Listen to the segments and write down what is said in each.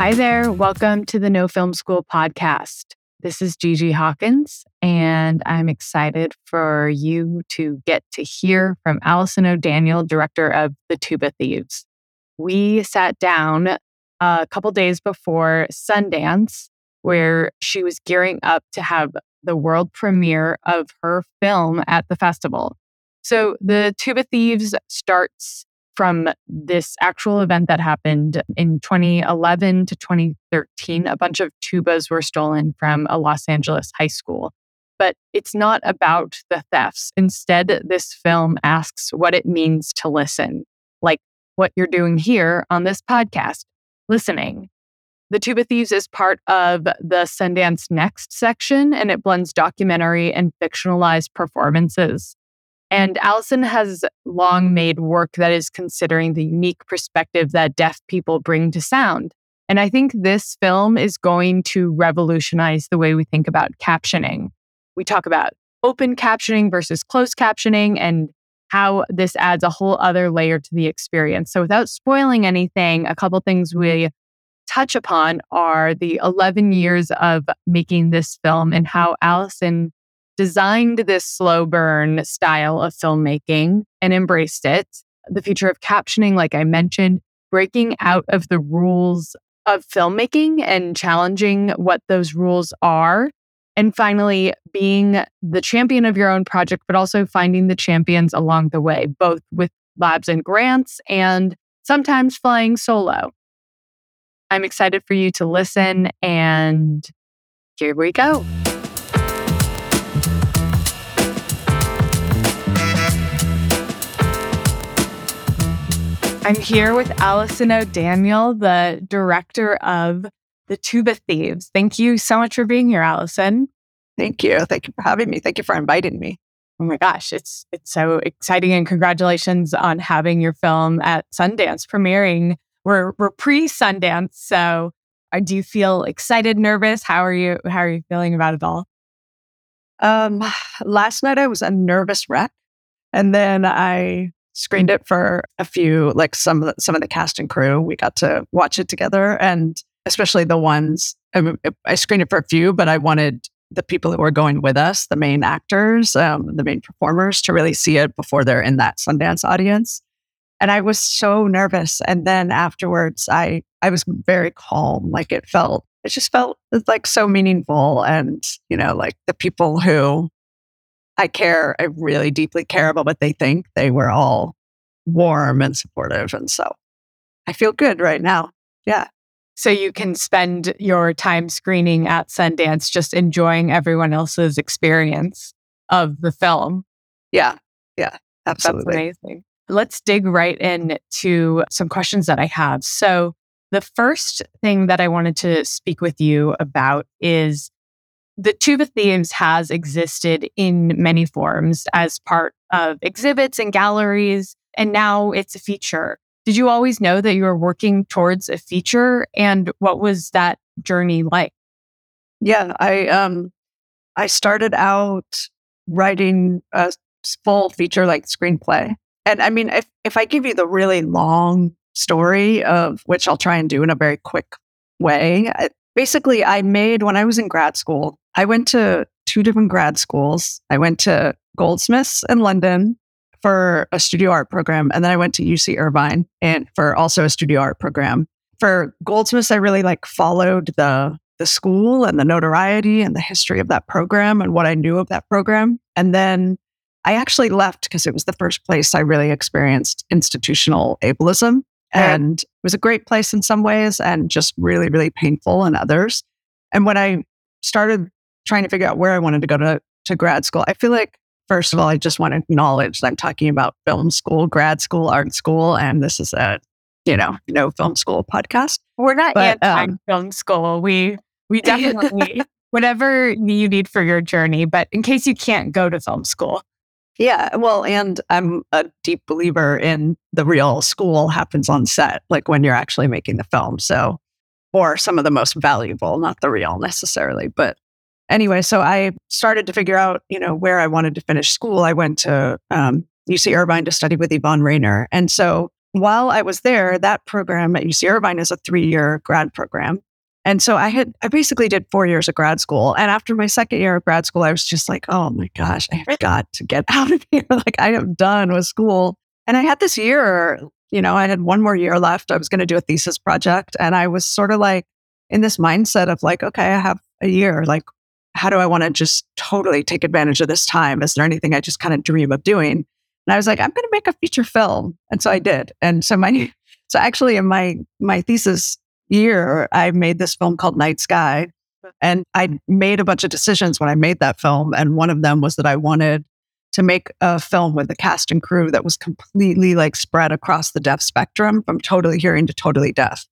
Hi there. Welcome to the No Film School podcast. This is Gigi Hawkins, and I'm excited for you to get to hear from Allison O'Daniel, director of The Tuba Thieves. We sat down a couple days before Sundance, where she was gearing up to have the world premiere of her film at the festival. So The Tuba Thieves starts from this actual event that happened in 2011 to 2013. A bunch of tubas were stolen from a Los Angeles high school. But it's not about the thefts. Instead, this film asks what it means to listen, like what you're doing here on this podcast, listening. The Tuba Thieves is part of the Sundance Next section, and it blends documentary and fictionalized performances. And Allison has long made work that is considering the unique perspective that deaf people bring to sound. And I think this film is going to revolutionize the way we think about captioning. We talk about open captioning versus closed captioning and how this adds a whole other layer to the experience. So without spoiling anything, a couple things we touch upon are the 11 years of making this film and how Allison designed this slow burn style of filmmaking and embraced it. The future of captioning, like I mentioned, breaking out of the rules of filmmaking and challenging what those rules are. And finally, being the champion of your own project, but also finding the champions along the way, both with labs and grants and sometimes flying solo. I'm excited for you to listen, and here we go. I'm here with Allison O'Daniel, the director of The Tuba Thieves. Thank you so much for being here, Allison. Thank you. Thank you for having me. Thank you for inviting me. Oh my gosh, it's so exciting, and congratulations on having your film at Sundance premiering. We're pre-Sundance, so do you feel excited, nervous? How are you feeling about it all? Last night I was a nervous wreck, and then I screened it for a few, like some of the cast and crew. We got to watch it together, and especially the ones, I screened it for a few, but I wanted the people who were going with us, the main actors, the main performers, to really see it before they're in that Sundance audience. And I was so nervous. And then afterwards, I was very calm. Like it just felt like so meaningful. And, you know, like the people who I really deeply care about what they think, they were all warm and supportive. And so I feel good right now. Yeah. So you can spend your time screening at Sundance just enjoying everyone else's experience of the film. Yeah. Yeah. Absolutely. That's amazing. Let's dig right in to some questions that I have. So the first thing that I wanted to speak with you about is The Tuba Thieves has existed in many forms as part of exhibits and galleries, and now it's a feature. Did you always know that you were working towards a feature, and what was that journey like? Yeah, I started out writing a full feature like screenplay. And I mean, if I give you the really long story, of which I'll try and do in a very quick way, basically when I was in grad school, I went to two different grad schools. I went to Goldsmiths in London for a studio art program. And then I went to UC Irvine and for also a studio art program. For Goldsmiths, I really followed the school and the notoriety and the history of that program and what I knew of that program. And then I actually left because it was the first place I really experienced institutional ableism. Right. And it was a great place in some ways and just really, really painful in others. And when I started trying to figure out where I wanted to go to grad school, I feel like, first of all, I just want to acknowledge that I'm talking about film school, grad school, art school, and this is a, No Film School podcast. We're not anti-film school. We definitely, whatever you need for your journey, but in case you can't go to film school. Yeah, well, and I'm a deep believer in the real school happens on set, like when you're actually making the film. So, or some of the most valuable, not the real necessarily. But anyway, so I started to figure out, where I wanted to finish school. I went to UC Irvine to study with Yvonne Rainer. And so while I was there, that program at UC Irvine is a 3-year grad program. And so I basically did 4 years of grad school. And after my second year of grad school, I was just like, oh my gosh, I've got to get out of here. Like, I am done with school. And I had this year, you know, I had one more year left. I was going to do a thesis project. And I was sort of like in this mindset of like, okay, I have a year. Like, how do I want to just totally take advantage of this time? Is there anything I just kind of dream of doing? And I was like, I'm going to make a feature film. And so I did. And so actually in my thesis year, I made this film called Night Sky. And I made a bunch of decisions when I made that film. And one of them was that I wanted to make a film with a cast and crew that was completely like spread across the deaf spectrum, from totally hearing to totally deaf.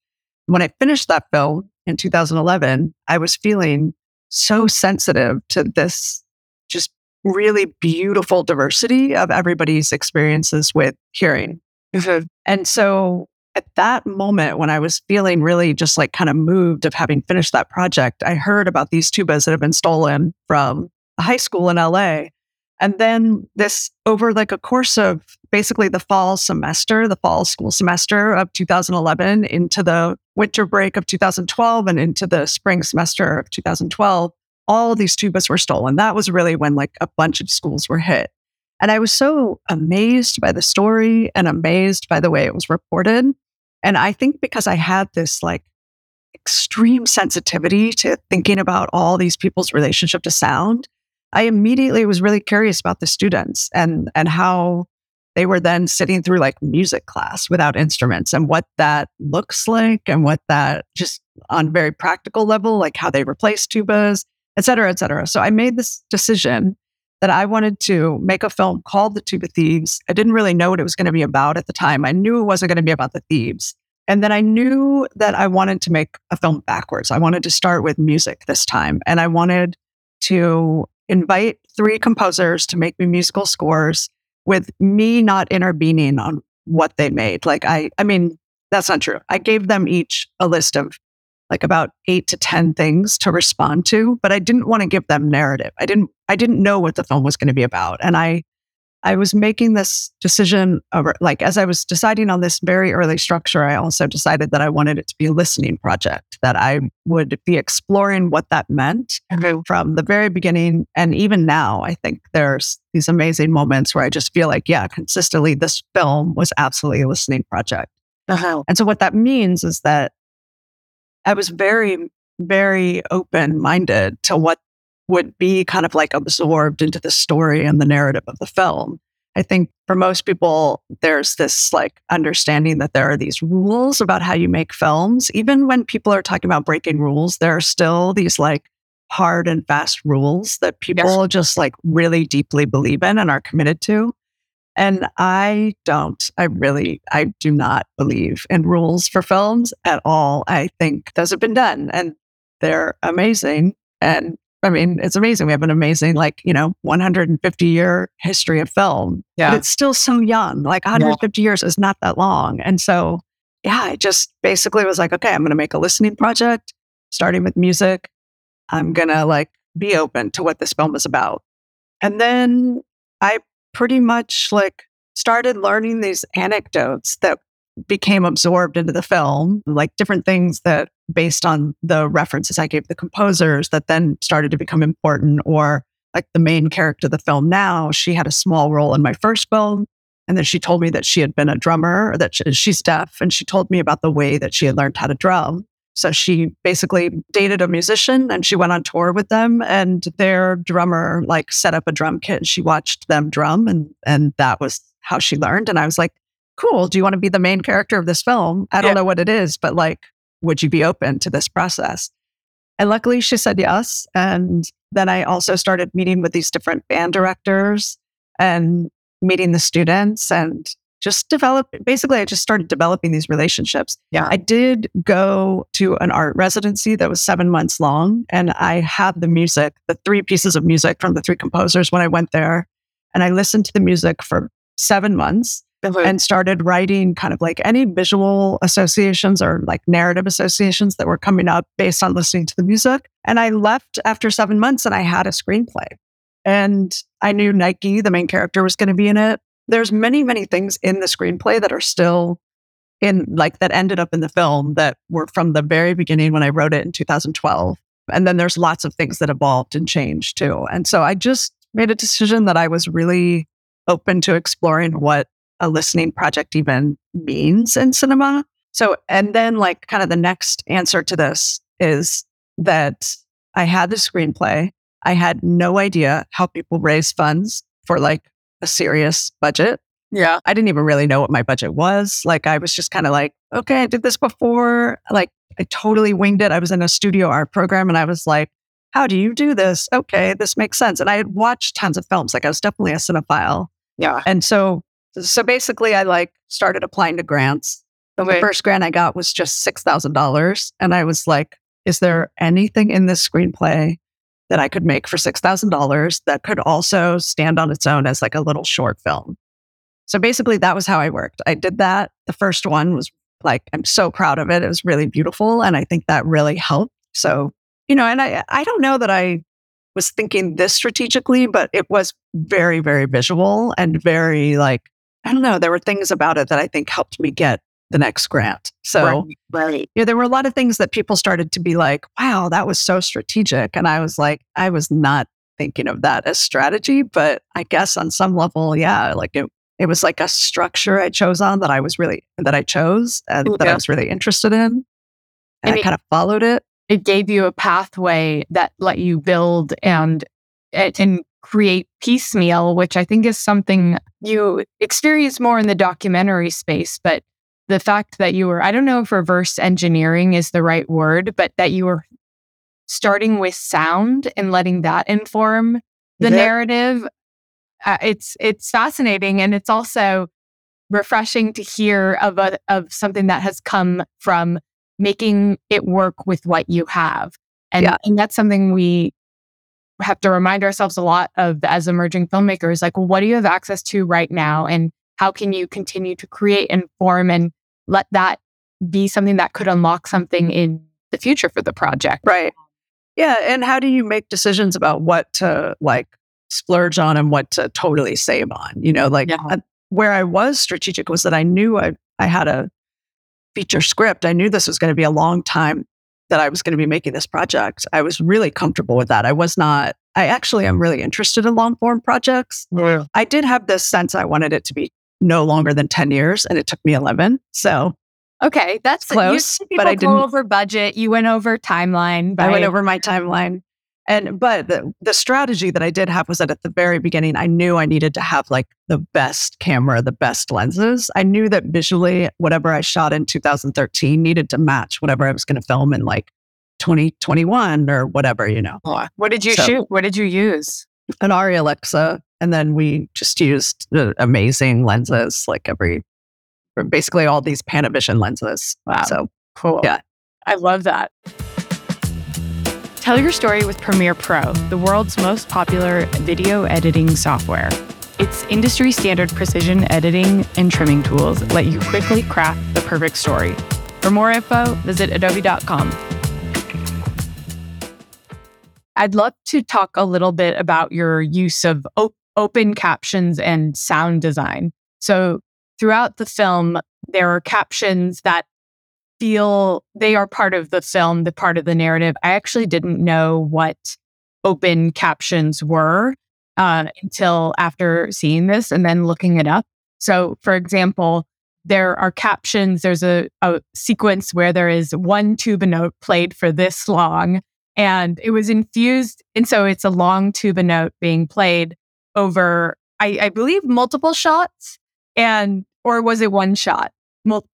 When I finished that film in 2011, I was feeling so sensitive to this just really beautiful diversity of everybody's experiences with hearing. Mm-hmm. And so at that moment, when I was feeling really just like kind of moved of having finished that project, I heard about these tubas that have been stolen from a high school in LA. And then this, over like a course of basically the fall school semester of 2011 into the winter break of 2012 and into the spring semester of 2012, all of these tubas were stolen. That was really when like a bunch of schools were hit. And I was so amazed by the story and amazed by the way it was reported. And I think because I had this like extreme sensitivity to thinking about all these people's relationship to sound, I immediately was really curious about the students and how they were then sitting through like music class without instruments and what that looks like and what that just on very practical level, like how they replace tubas, et cetera, et cetera. So I made this decision that I wanted to make a film called The Tuba Thieves. I didn't really know what it was going to be about at the time. I knew it wasn't going to be about the thieves. And then I knew that I wanted to make a film backwards. I wanted to start with music this time. And I wanted to invite 3 composers to make me musical scores with me not intervening on what they made. Like, I mean, that's not true. I gave them each a list of like about 8 to 10 things to respond to, but I didn't want to give them narrative. I didn't know what the film was going to be about. And I was making this decision over, like, as I was deciding on this very early structure, I also decided that I wanted it to be a listening project, that I would be exploring what that meant from the very beginning. And even now, I think there's these amazing moments where I just feel like, yeah, consistently, this film was absolutely a listening project. Uh-huh. And so what that means is that I was very, very open-minded to what would be kind of like absorbed into the story and the narrative of the film. I think for most people, there's this like understanding that there are these rules about how you make films. Even when people are talking about breaking rules, there are still these like hard and fast rules that people just like really deeply believe in and are committed to. And I do not believe in rules for films at all. I think those have been done and they're amazing. And I mean, it's amazing. We have an amazing, like, you know, 150-year history of film. Yeah. But it's still so young. Like 150 years is not that long. And so, yeah, I just basically was like, okay, I'm going to make a listening project, starting with music. I'm going to like be open to what this film is about. And then I pretty much like started learning these anecdotes that became absorbed into the film, like different things that based on the references I gave the composers that then started to become important. Or like the main character of the film now, she had a small role in my first film. And then she told me that she had been a drummer, that she's deaf. And she told me about the way that she had learned how to drum. So she basically dated a musician and she went on tour with them, and their drummer like set up a drum kit and she watched them drum, and that was how she learned. And I was like, cool, do you want to be the main character of this film? I don't know what it is, but like, would you be open to this process? And luckily she said yes. And then I also started meeting with these different band directors and meeting the students and just I just started developing these relationships. Yeah. I did go to an art residency that was 7 months long, and I had the 3 pieces of music from the 3 composers when I went there. And I listened to the music for 7 months. And started writing kind of like any visual associations or like narrative associations that were coming up based on listening to the music. And I left after 7 months and I had a screenplay. And I knew Nike, the main character, was going to be in it. There's many, many things in the screenplay that are still in like that ended up in the film that were from the very beginning when I wrote it in 2012. And then there's lots of things that evolved and changed too. And so I just made a decision that I was really open to exploring what a listening project even means in cinema. So, and then like kind of the next answer to this is that I had the screenplay. I had no idea how people raise funds for like a serious budget. Yeah. I didn't even really know what my budget was. Like I was just kind of like, okay, I did this before. Like I totally winged it. I was in a studio art program and I was like, how do you do this? Okay, this makes sense. And I had watched tons of films. Like I was definitely a cinephile. Yeah. And so basically I like started applying to grants. Okay. The first grant I got was just $6,000. And I was like, is there anything in this screenplay that I could make for $6,000 that could also stand on its own as like a little short film? So basically that was how I worked. I did that. The first one was like, I'm so proud of it. It was really beautiful. And I think that really helped. So, you know, and I don't know that I was thinking this strategically, but it was very, very visual and very like, I don't know, there were things about it that I think helped me get the next grant. So right. Yeah, there were a lot of things that people started to be like, wow, that was so strategic. And I was like, I was not thinking of that as strategy, but I guess on some level, yeah, like it was like a structure I chose on that I chose and that I was really interested in. And I kind of followed it. It gave you a pathway that let you build and create piecemeal, which I think is something you experience more in the documentary space, but the fact that you were, I don't know if reverse engineering is the right word, but that you were starting with sound and letting that inform the narrative. It's fascinating. And it's also refreshing to hear of something that has come from making it work with what you have. And that's something we have to remind ourselves a lot of as emerging filmmakers, like, well, what do you have access to right now? And how can you continue to create and form and let that be something that could unlock something in the future for the project? Right. Yeah. And how do you make decisions about what to like splurge on and what to totally save on? You know, like where I was strategic was that I knew I had a feature script. I knew this was going to be a long time that I was going to be making this project. I was really comfortable with that. I actually am really interested in long form projects. Yeah. I did have this sense I wanted it to be no longer than 10 years, and it took me 11. So, okay, that's close. But I didn't go over budget. You went over timeline. Right? I went over my timeline, but the strategy that I did have was that at the very beginning, I knew I needed to have like the best camera, the best lenses. I knew that visually, whatever I shot in 2013 needed to match whatever I was going to film in like 2021 or whatever, you know. What did you shoot? What did you use? An Arri Alexa. And then we just used the amazing lenses, like basically all these Panavision lenses. Wow. So cool. Yeah. I love that. Tell your story with Premiere Pro, the world's most popular video editing software. Its industry standard precision editing and trimming tools let you quickly craft the perfect story. For more info, visit adobe.com. I'd love to talk a little bit about your use of open captions and sound design. So throughout the film, there are captions that feel they are part of the film, the part of the narrative. I actually didn't know what open captions were until after seeing this and then looking it up. So for example, there are captions. There's a sequence where there is one tuba note played for this long. And it was infused, and so it's a long tuba note being played over, I believe, multiple shots, or was it one shot?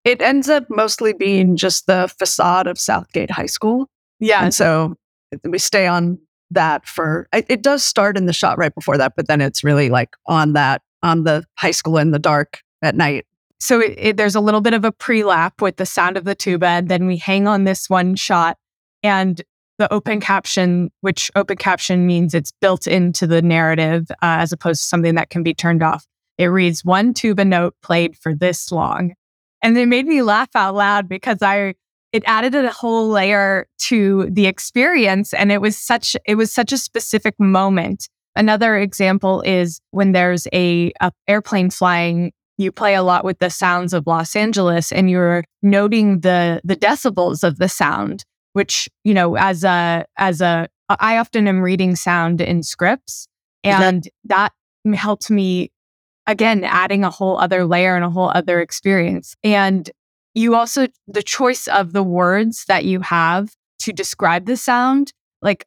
It ends up mostly being just the facade of Southgate High School. Yeah. And so we stay on that it does start in the shot right before that, but then it's really like on the high school in the dark at night. So there's a little bit of a pre-lap with the sound of the tuba, and then we hang on this one shot, and the open caption, which open caption means it's built into the narrative as opposed to something that can be turned off. It reads, one tuba note played for this long. And it made me laugh out loud because it added a whole layer to the experience. And it was such a specific moment. Another example is when there's a airplane flying you play a lot with the sounds of Los Angeles, and you're noting the decibels of the sound, which, you know, as a I often am reading sound in scripts, and that helps me, again, adding a whole other layer and a whole other experience. And you also, the choice of the words that you have to describe the sound, like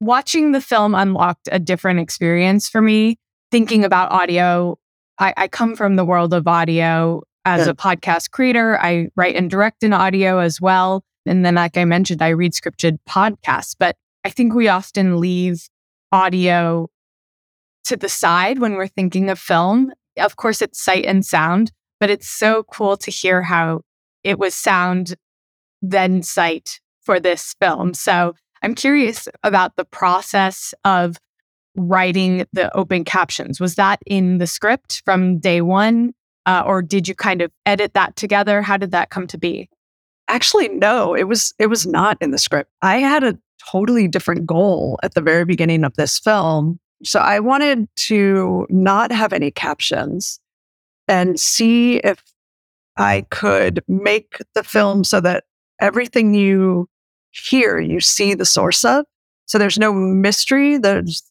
watching the film unlocked a different experience for me, thinking about audio. I come from the world of audio as a podcast creator. I write and direct in audio as well. And then, like I mentioned, I read scripted podcasts. But I think we often leave audio to the side when we're thinking of film. Of course, it's sight and sound, but it's so cool to hear how it was sound then sight for this film. So I'm curious about the process of writing the open captions. Was that in the script from day one, or did you kind of edit that together? How did that come to be? Actually, no, it was not in the script. I had a totally different goal at the very beginning of this film. So I wanted to not have any captions and see if I could make the film so that everything you hear, you see the source of. So there's no mystery.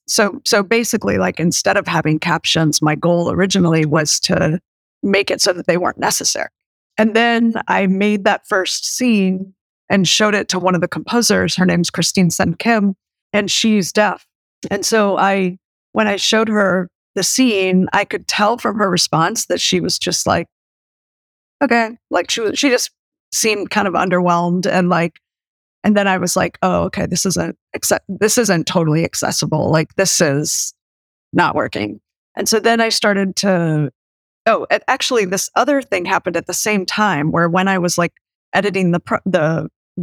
So basically, like, instead of having captions, my goal originally was to make it so that they weren't necessary. And then I made that first scene and showed it to one of the composers. Her name's Christine Sen Kim, and she's deaf. And so when I showed her the scene, I could tell from her response that she was just like, okay, like she just seemed kind of underwhelmed, and like. And then I was like, oh, okay, this isn't totally accessible. Like, this is not working. And so then I started to, actually this other thing happened at the same time, where when I was like editing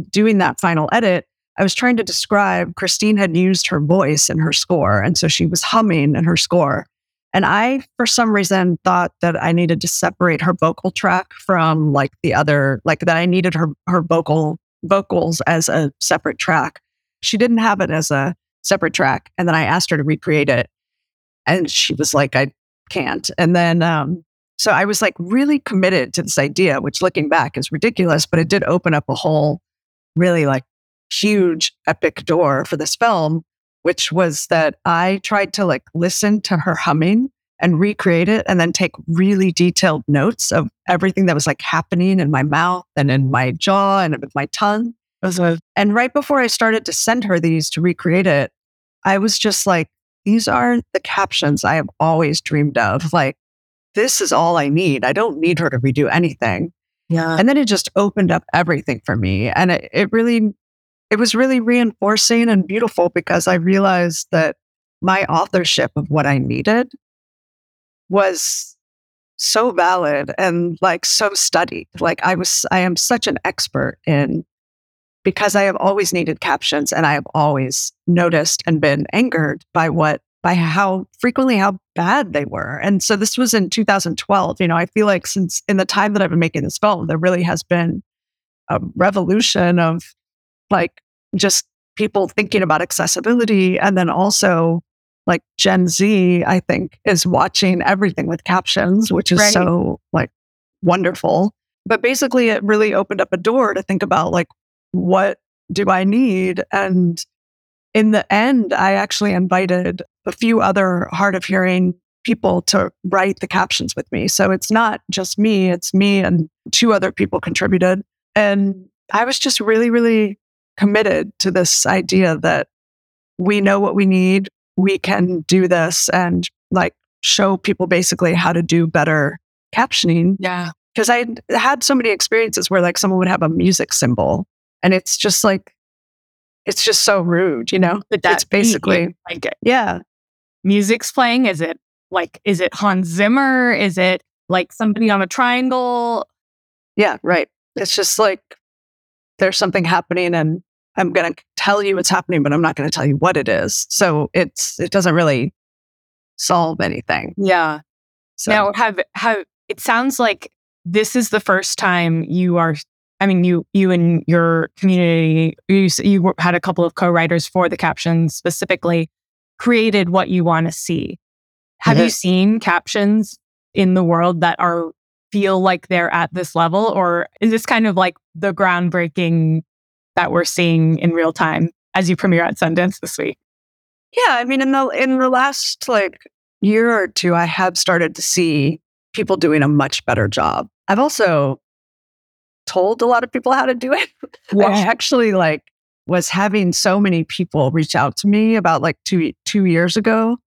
doing that final edit, I was trying to describe, Christine had used her voice in her score. And so she was humming in her score. And I, for some reason, thought that I needed to separate her vocal track from like the other, like that I needed her vocals as a separate track. She didn't have it as a separate track. And then I asked her to recreate it. And she was like, I can't. And then, so I was like really committed to this idea, which looking back is ridiculous, but it did open up a whole really like huge epic door for this film, which was that I tried to like listen to her humming and recreate it, and then take really detailed notes of everything that was like happening in my mouth and in my jaw and with my tongue. And right before I started to send her these to recreate it, I was just like, these are the captions I have always dreamed of. Like, this is all I need. I don't need her to redo anything. Yeah. And then it just opened up everything for me. And it was really reinforcing and beautiful, because I realized that my authorship of what I needed was so valid and like so studied. Like I am such an expert in, because I have always needed captions, and I have always noticed and been angered by how bad they were. And so this was in 2012. You know, I feel like since in the time that I've been making this film, there really has been a revolution of like just people thinking about accessibility, and then also like Gen Z, I think, is watching everything with captions, which is right. So like wonderful. But basically, it really opened up a door to think about like, what do I need? And in the end, I actually invited a few other hard of hearing people to write the captions with me. So it's not just me, it's me and two other people contributed. And I was just really, really committed to this idea that we know what we need. We can do this, and like show people basically how to do better captioning. Yeah. Because I had so many experiences where like someone would have a music symbol, and it's just like, it's just so rude, you know? It's basically like, yeah. Music's playing. Is it Hans Zimmer? Is it like somebody on a triangle? Yeah, right. It's just like, there's something happening, and I'm going to tell you it's happening, but I'm not going to tell you what it is. So it doesn't really solve anything. Yeah. So now, it sounds like this is the first time you and your community, you had a couple of co-writers for the captions specifically, created what you want to see. Have you seen captions in the world that are feel like they're at this level? Or is this kind of like the groundbreaking that we're seeing in real time as you premiere at Sundance this week? Yeah, I mean, in the last year or two, I have started to see people doing a much better job. I've also told a lot of people how to do it. Wow. I actually was having so many people reach out to me about two years ago,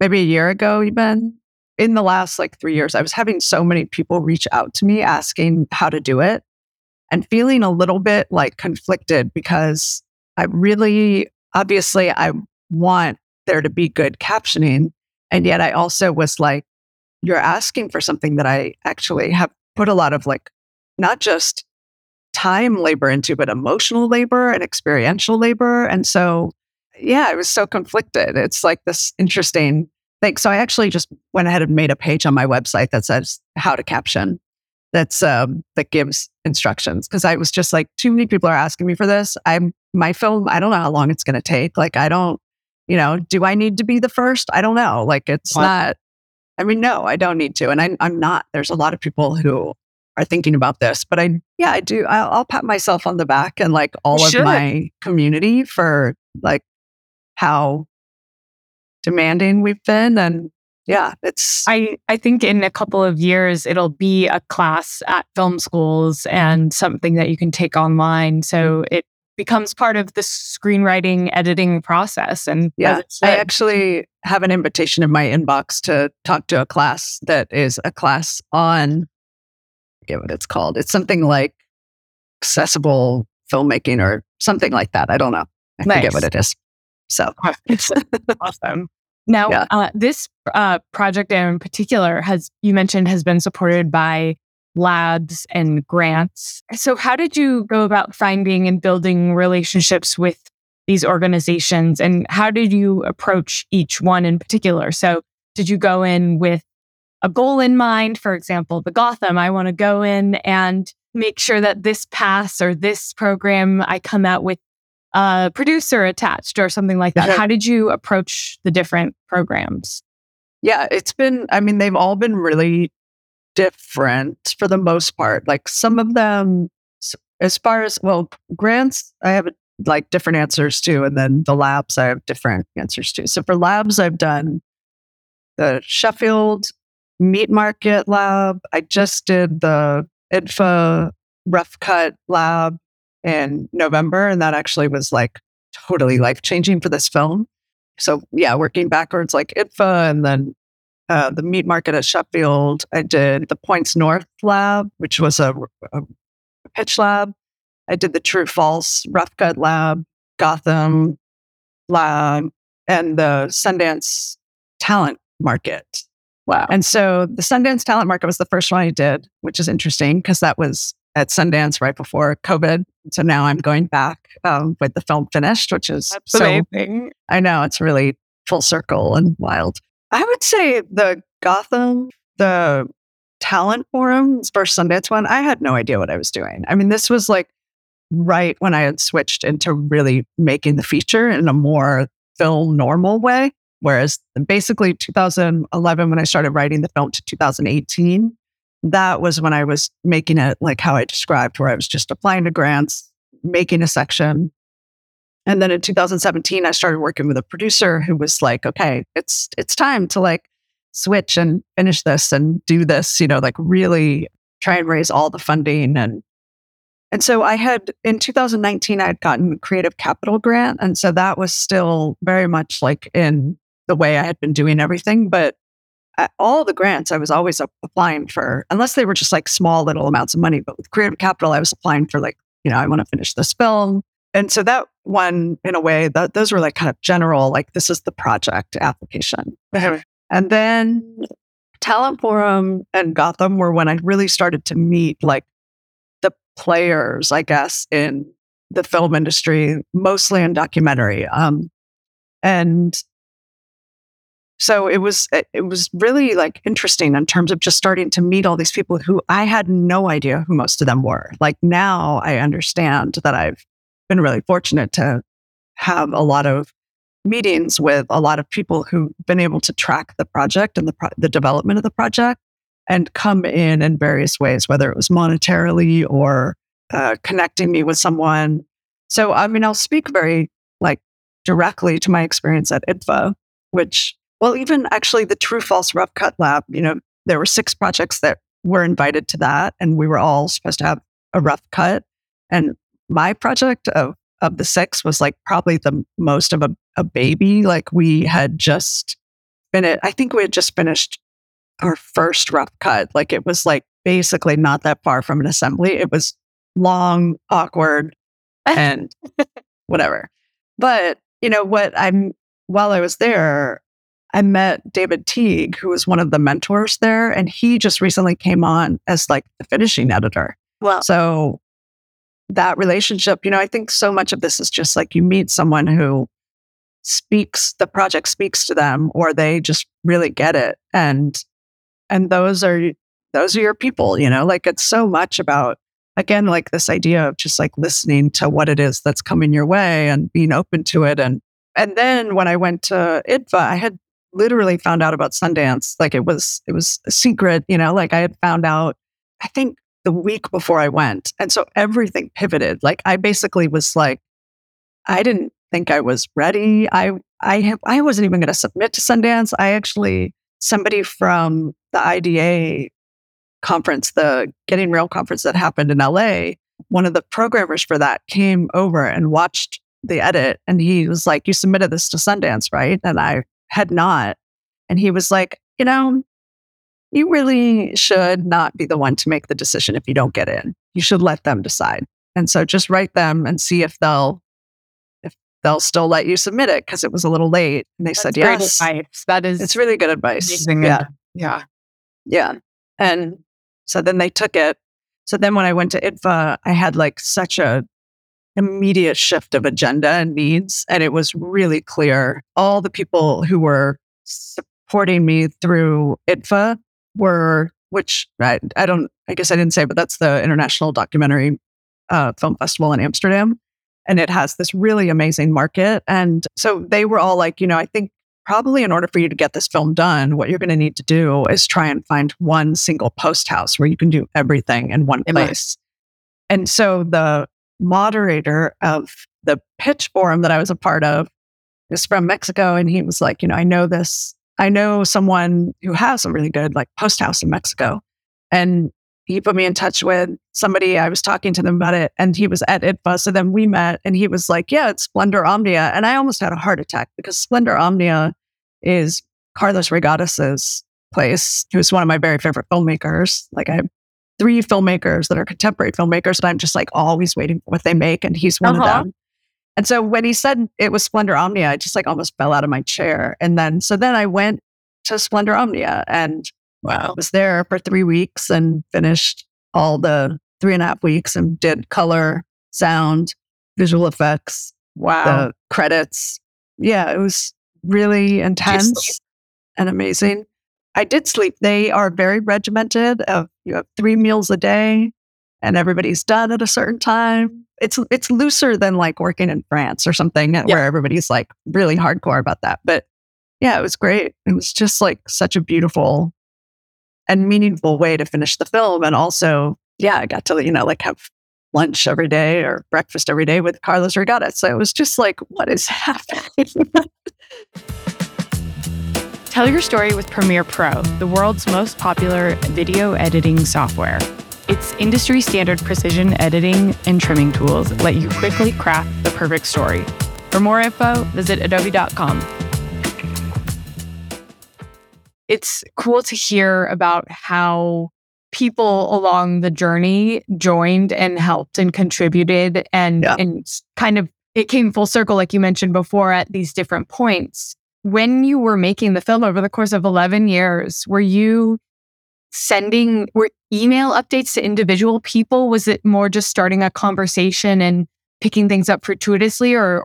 maybe a year ago even. In the last 3 years, I was having so many people reach out to me asking how to do it and feeling a little bit conflicted because I really, obviously I want there to be good captioning. And yet I also was you're asking for something that I actually have put a lot of not just time labor into, but emotional labor and experiential labor. And so, yeah, I was so conflicted. It's this interesting thing. So I actually just went ahead and made a page on my website that says how to caption. That's that gives instructions, because I was just too many people are asking me for this. My film, I don't know how long it's going to take. I don't, do I need to be the first? I don't know. It's not. I mean, no, I don't need to, and I'm not. There's a lot of people who are thinking about this, but I do. I'll pat myself on the back and all of my community for how demanding we've been. And yeah, it's. I think in a couple of years, it'll be a class at film schools and something that you can take online. So it becomes part of the screenwriting editing process. And yeah, I actually have an invitation in my inbox to talk to a class that is a class on. Forget what it's called. It's something like accessible filmmaking or something like that. I don't know. I forget what it is. So it's awesome. Now, yeah. This project in particular has been supported by labs and grants. So how did you go about finding and building relationships with these organizations, and how did you approach each one in particular? So did you go in with a goal in mind? For example, the Gotham, I want to go in and make sure that this pass or this program, I come out with a producer attached or something like that. Yeah. How did you approach the different programs? Yeah, they've all been really different for the most part. Some of them, as far as, grants, I have different answers to, and then the labs, I have different answers to. So for labs, I've done the Sheffield Meat Market Lab. I just did the IDFA Rough Cut Lab in November, and that actually was totally life-changing for this film. So yeah, working backwards, IDFA, and then the Meat Market at Sheffield. I did the Points North Lab, which was a pitch lab. I did the True-False Rough Cut Lab, Gotham Lab, and the Sundance Talent Market. Wow. And so the Sundance Talent Market was the first one I did, which is interesting because that was at Sundance right before COVID. So now I'm going back with the film finished, which is amazing. I know, it's really full circle and wild. I would say the Gotham, the Talent Forum, first Sundance one, I had no idea what I was doing. I mean, this was right when I had switched into really making the feature in a more film normal way. Whereas basically 2011, when I started writing the film, to 2018, that was when I was making it how I described, where I was just applying to grants, making a section. And then in 2017, I started working with a producer who was okay, it's time to switch and finish this and do this, really try and raise all the funding. And so I had, in 2019, I had gotten a Creative Capital grant. And so that was still very much in the way I had been doing everything. But all the grants I was always applying for, unless they were just small little amounts of money. But with Creative Capital, I was applying for I want to finish this film. And so that one, in a way, those were kind of general, this is the project application. And then Talent Forum and Gotham were when I really started to meet the players, I guess, in the film industry, mostly in documentary. And so it was really interesting in terms of just starting to meet all these people who I had no idea who most of them were. Now I understand that I've been really fortunate to have a lot of meetings with a lot of people who've been able to track the project and the development of the project. and come in various ways, whether it was monetarily or connecting me with someone. So, I mean, I'll speak very directly to my experience at IDFA, which, well, even actually the True-False Rough Cut Lab, there were 6 projects that were invited to that, and we were all supposed to have a rough cut. And my project of the 6 was probably the most of a baby. We had just finished, I think we had just finished our first rough cut. It was basically not that far from an assembly. It was long, awkward, and whatever. But while I was there, I met David Teague, who was one of the mentors there, and he just recently came on as the finishing editor. Wow. So that relationship, I think so much of this is just you meet someone who the project speaks to them, or they just really get it. And those are your people, it's so much about, again, this idea of just listening to what it is that's coming your way and being open to it. And then when I went to IDFA, I had literally found out about Sundance. It was a secret, I had found out, I think, the week before I went. And so everything pivoted. I basically was I didn't think I was ready. I wasn't even going to submit to Sundance. Somebody from the IDA conference, the Getting Real conference that happened in LA, one of the programmers for that came over and watched the edit, and he was like, "You submitted this to Sundance, right?" And I had not. And he was like, "You really should not be the one to make the decision if you don't get in. You should let them decide. And so just write them and see if they'll still let you submit it," because it was a little late. And they said yes. It's really good advice. Yeah. And so then they took it. So then when I went to IDFA, I had such a immediate shift of agenda and needs. And it was really clear. All the people who were supporting me through IDFA were, which I guess I didn't say, but that's the International Documentary Film Festival in Amsterdam. And it has this really amazing market. And so they were all I think probably in order for you to get this film done, what you're going to need to do is try and find one single post house where you can do everything in one place. And so the moderator of the pitch forum that I was a part of is from Mexico. And he was like, I know someone who has a really good post house in Mexico. And he put me in touch with somebody. I was talking to them about it, and he was at IDFA. So then we met, and he was like, "Yeah, it's Splendor Omnia." And I almost had a heart attack, because Splendor Omnia is Carlos Reygadas' place, who's one of my very favorite filmmakers. I have 3 filmmakers that are contemporary filmmakers, and I'm just always waiting for what they make, and he's one of them. And so when he said it was Splendor Omnia, I just almost fell out of my chair. And then I went to Splendor Omnia, and I was there for 3 weeks and finished all the 3.5 weeks and did color, sound, visual effects, the credits. Yeah, it was really intense and amazing. I did sleep. They are very regimented. You have 3 meals a day, and everybody's done at a certain time. It's looser than working in France or something where everybody's really hardcore about that. But yeah, it was great. It was just such a beautiful and meaningful way to finish the film. And also, I got to, have lunch every day or breakfast every day with Carlos Reygadas. So it was just what is happening? Tell your story with Premiere Pro, the world's most popular video editing software. Its industry-standard precision editing and trimming tools let you quickly craft the perfect story. For more info, visit adobe.com. It's cool to hear about how people along the journey joined and helped and contributed and kind of it came full circle, like you mentioned before, at these different points. When you were making the film over the course of 11 years, were you sending email updates to individual people? Was it more just starting a conversation and picking things up fortuitously, or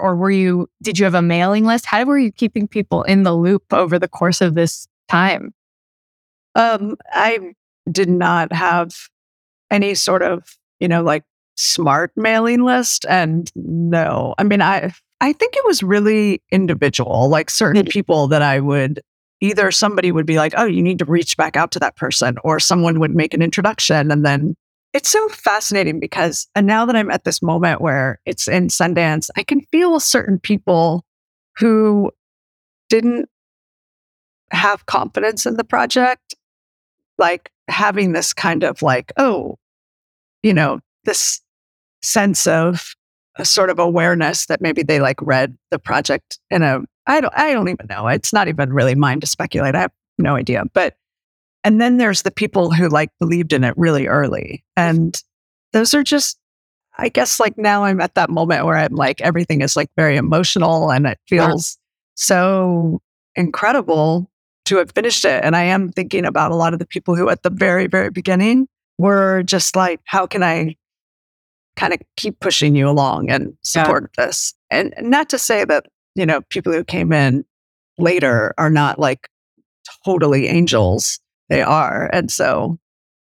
did you have a mailing list? How were you keeping people in the loop over the course of this time? I did not have any sort of, smart mailing list. And no, I mean, I think it was really individual, certain people that I would either somebody would be like, oh, you need to reach back out to that person, or someone would make an introduction. And then it's so fascinating because, and now that I'm at this moment where it's in Sundance, I can feel certain people who didn't have confidence in the project, like having this kind of like, oh, you know, this sense of a sort of awareness that maybe they like read the project in a, I don't even know. It's not even really mine to speculate. I have no idea. But, and then there's the people who like believed in it really early. And those are just, I guess, like now I'm at that moment where I'm like, everything is like very emotional and it feels so incredible to have finished it. And I am thinking about a lot of the people who at the very, very beginning were just like, how can I kind of keep pushing you along and support this? And not to say that, you know, people who came in later are not like totally angels. They are. And so,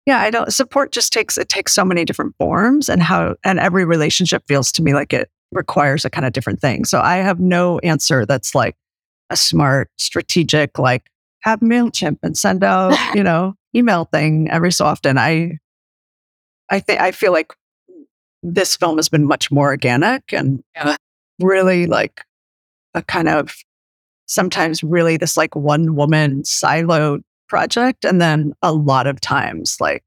yeah, I don't, support just takes, it takes so many different forms, and how, and every relationship feels to me like it requires a kind of different thing. So I have no answer that's like a smart, strategic, like have MailChimp and send out, you know, email thing every so often. I feel like this film has been much more organic and really like a kind of sometimes really this like one woman siloed project, and then a lot of times like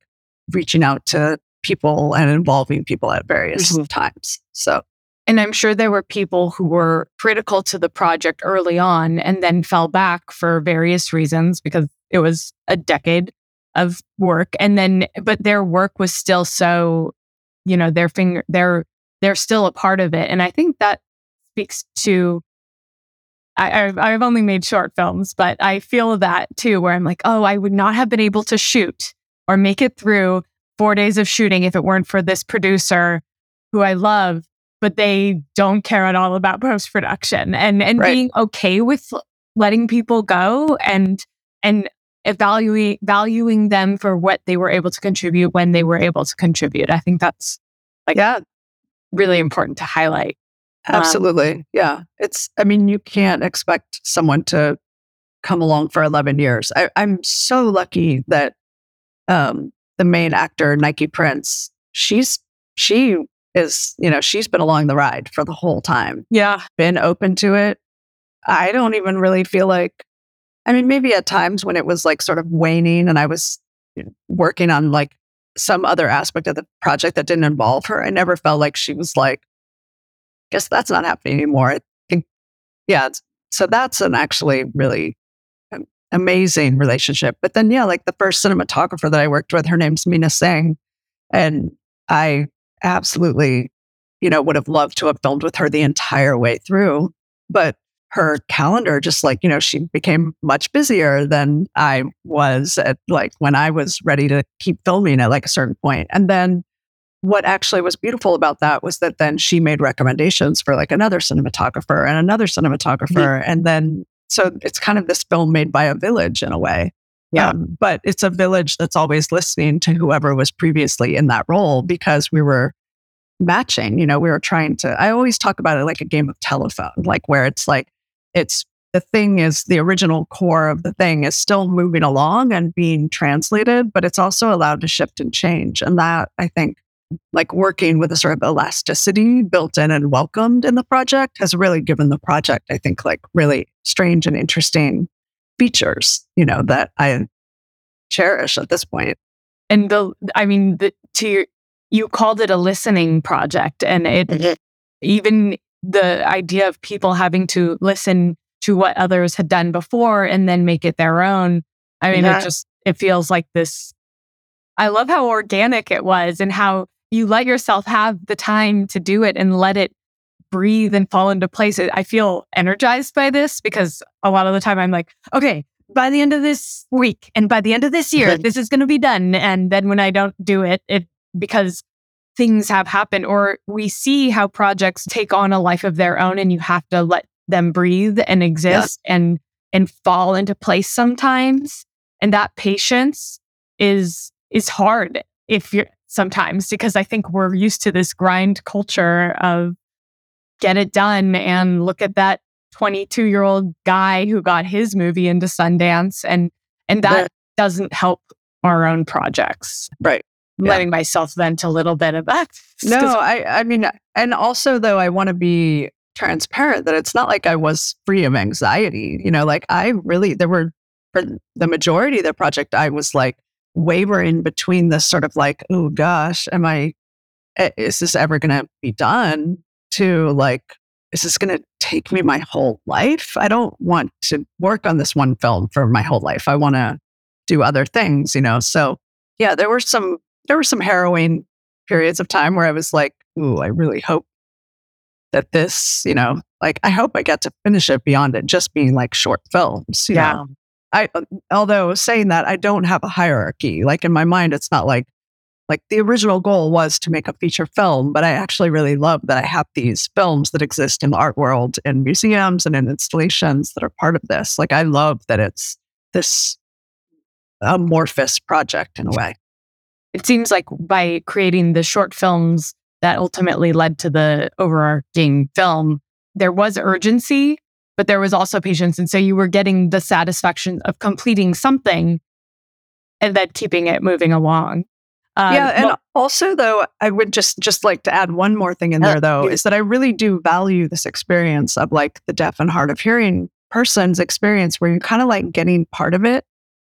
reaching out to people and involving people at various times. So, and I'm sure there were people who were critical to the project early on and then fell back for various reasons because it was a decade of work, and then but their work was still so, you know, they're still a part of it. And I think that speaks to, I've only made short films, but I feel that too, where I'm like, oh, I would not have been able to shoot or make it through 4 days of shooting if it weren't for this producer who I love, but they don't care at all about post-production, and being okay with letting people go and valuing them for what they were able to contribute when they were able to contribute. I think that's like really important to highlight. Absolutely. It's, I mean, you can't expect someone to come along for 11 years. I'm so lucky that the main actor, Nike Prince, she is, you know, she's been along the ride for the whole time. Yeah. Been open to it. I don't even really feel like, I mean, maybe at times when it was like sort of waning and I was working on like some other aspect of the project that didn't involve her, I never felt like she was like, guess that's not happening anymore. I think, so that's an actually really amazing relationship. But then, like the first cinematographer that I worked with, her name's Mina Singh. And I absolutely, would have loved to have filmed with her the entire way through. But her calendar just like, she became much busier than I was at like when I was ready to keep filming at like a certain point. And then what actually was beautiful about that was that then she made recommendations for like another cinematographer. And then, so it's kind of this film made by a village in a way. Yeah. But it's a village that's always listening to whoever was previously in that role, because we were matching, we were trying to, I always talk about it like a game of telephone, like where it's like, it's the thing is the original core of the thing is still moving along and being translated, but it's also allowed to shift and change. And that, I think, like working with a sort of elasticity built in and welcomed in the project has really given the project, I think, like really strange and interesting features, that I cherish at this point. And you called it a listening project, and it even the idea of people having to listen to what others had done before and then make it their own. I mean, it feels like this. I love how organic it was and how you let yourself have the time to do it and let it breathe and fall into place. I feel energized by this because a lot of the time I'm like, okay, by the end of this week and by the end of this year, this is going to be done. And then when I don't do it, because things have happened, or we see how projects take on a life of their own and you have to let them breathe and exist and fall into place sometimes. And that patience is hard if you're sometimes, because I think we're used to this grind culture of get it done and look at that 22-year-old guy who got his movie into Sundance, and that doesn't help our own projects. Right. Yeah. Letting myself vent a little bit about this. No, I mean, and also though, I want to be transparent that it's not like I was free of anxiety. You know, like I really, there were, for the majority of the project, I was like wavering between this sort of like, oh gosh, is this ever going to be done? To like, is this going to take me my whole life? I don't want to work on this one film for my whole life. I want to do other things, you know? So yeah, there were some harrowing periods of time where I was like, ooh, I really hope that this, you know, like I hope I get to finish it beyond it just being like short films. You know? Although saying that, I don't have a hierarchy. Like in my mind, it's not like the original goal was to make a feature film, but I actually really love that I have these films that exist in the art world and museums and in installations that are part of this. Like I love that it's this amorphous project in a way. It seems like by creating the short films that ultimately led to the overarching film, there was urgency, but there was also patience. And so you were getting the satisfaction of completing something and then keeping it moving along. Also though, I would just like to add one more thing in there though, is that I really do value this experience of like the deaf and hard of hearing person's experience where you're kind of like getting part of it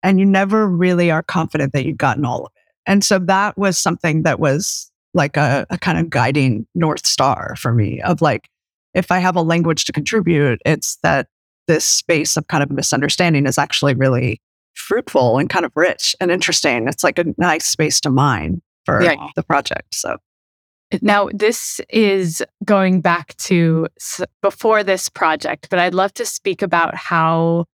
and you never really are confident that you've gotten all of it. And so that was something that was like a kind of guiding North Star for me of like, if I have a language to contribute, it's that this space of kind of misunderstanding is actually really fruitful and kind of rich and interesting. It's like a nice space to mine for the project. So now this is going back to before this project, but I'd love to speak about how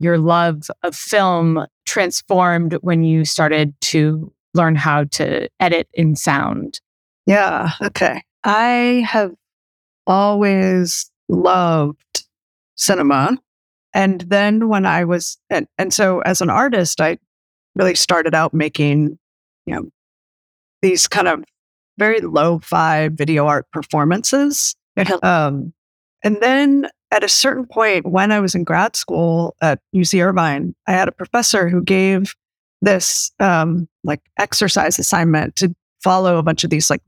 your love of film transformed when you started to learn how to edit in sound. Yeah. Okay. I have always loved cinema. And then when I was, and so as an artist, I really started out making, you know, these kind of very lo-fi video art performances. And then at a certain point when I was in grad school at UC Irvine, I had a professor who gave this like exercise assignment to follow a bunch of these like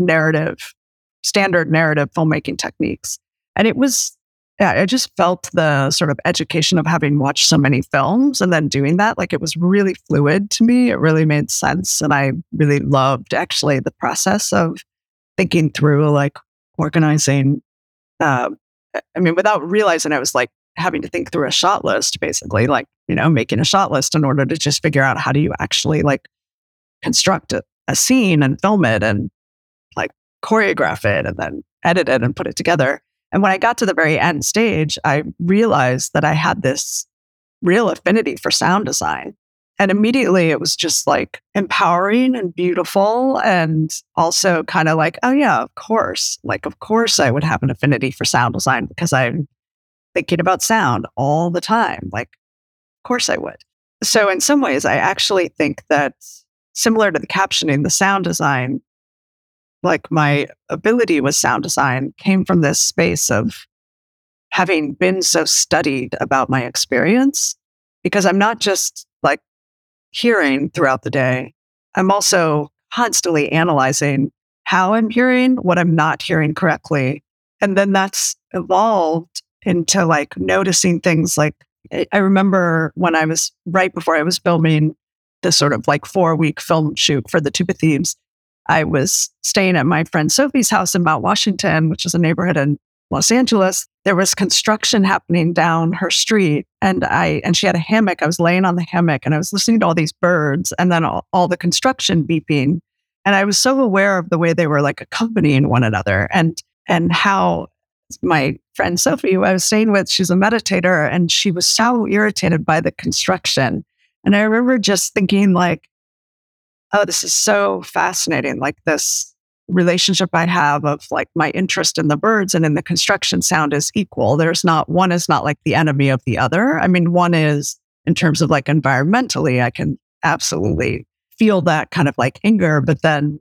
standard narrative filmmaking techniques. And it was, I just felt the sort of education of having watched so many films and then doing that. Like it was really fluid to me. It really made sense. And I really loved actually the process of thinking through like organizing. I mean, without realizing I was like having to think through a shot list, basically, like, you know, making a shot list in order to just figure out how do you actually like construct a scene and film it and like choreograph it and then edit it and put it together. And when I got to the very end stage, I realized that I had this real affinity for sound design. And immediately it was just like empowering and beautiful and also kind of like, oh yeah, of course. Like, of course I would have an affinity for sound design because I'm thinking about sound all the time. Like, of course I would. So in some ways, I actually think that similar to the captioning, the sound design, like my ability with sound design came from this space of having been so studied about my experience, because I'm not just like hearing throughout the day. I'm also constantly analyzing how I'm hearing, what I'm not hearing correctly. And then that's evolved into like noticing things like, I remember when I was right before I was filming this sort of like 4-week film shoot for The Tuba Thieves, I was staying at my friend Sophie's house in Mount Washington, which is a neighborhood in Los Angeles. There was construction happening down her street, and she had a hammock. I was laying on the hammock, and I was listening to all these birds, and then all the construction beeping. And I was so aware of the way they were like accompanying one another, and how my friend Sophie, who I was staying with, she's a meditator, and she was so irritated by the construction. And I remember just thinking like, oh, this is so fascinating. Like this relationship I have of like my interest in the birds and in the construction sound is equal. There's not, one is not like the enemy of the other. I mean, one is in terms of like environmentally, I can absolutely feel that kind of like anger. But then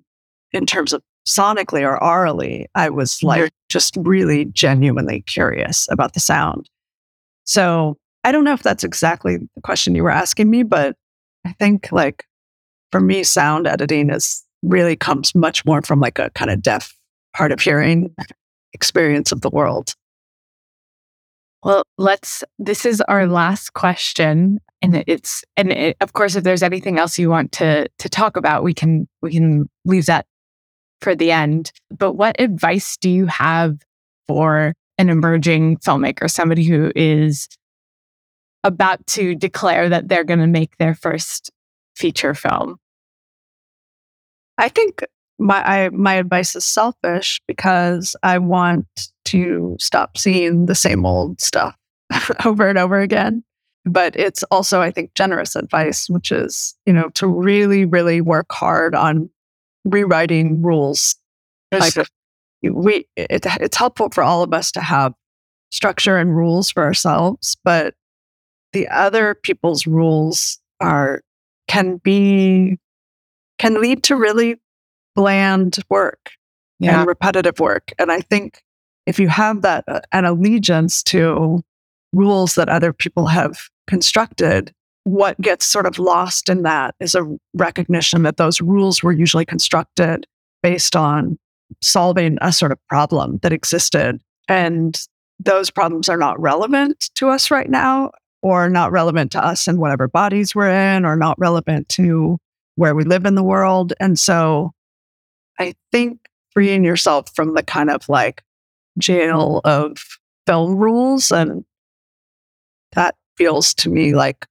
in terms of sonically or aurally, I was like just really genuinely curious about the sound. So I don't know if that's exactly the question you were asking me, but I think like for me, sound editing is really comes much more from like a kind of deaf, hard of hearing experience of the world. Well, this is our last question. And of course, if there's anything else you want to talk about, we can leave that for the end. But what advice do you have for an emerging filmmaker, somebody who is about to declare that they're going to make their first feature film? I think my advice is selfish because I want to stop seeing the same old stuff over and over again. But it's also, I think, generous advice, which is, to really, really work hard on rewriting rules. Yes. Like it's helpful for all of us to have structure and rules for ourselves, but the other people's rules can lead to really bland work and repetitive work. And I think if you have that an allegiance to rules that other people have constructed, what gets sort of lost in that is a recognition that those rules were usually constructed based on solving a sort of problem that existed. And those problems are not relevant to us right now, or not relevant to us in whatever bodies we're in, or not relevant to where we live in the world. And so I think freeing yourself from the kind of like jail of film rules, and that feels to me like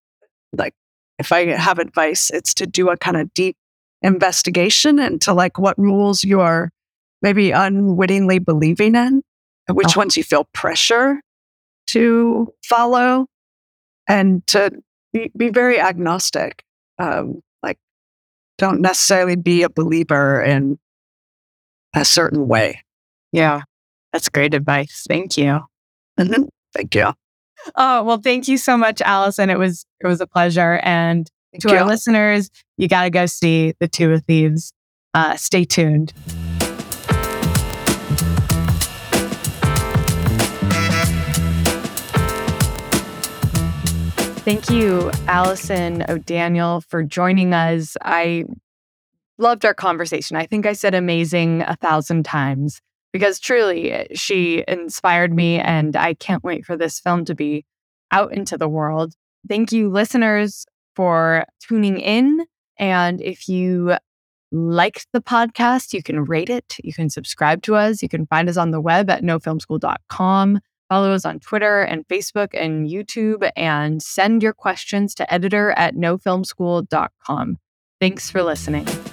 if I have advice, it's to do a kind of deep investigation into like what rules you are maybe unwittingly believing in, which ones you feel pressure to follow, and to be very agnostic. Don't necessarily be a believer in a certain way. Yeah, that's great advice. Thank you. Mm-hmm. Thank you. Oh, well, thank you so much, Allison. It was a pleasure. And to our listeners, you got to go see The Tuba Thieves. Stay tuned. Thank you, Allison O'Daniel, for joining us. I loved our conversation. I think I said amazing 1,000 times because truly she inspired me, and I can't wait for this film to be out into the world. Thank you, listeners, for tuning in. And if you like the podcast, you can rate it. You can subscribe to us. You can find us on the web at nofilmschool.com. Follow us on Twitter and Facebook and YouTube, and send your questions to editor@nofilmschool.com. Thanks for listening.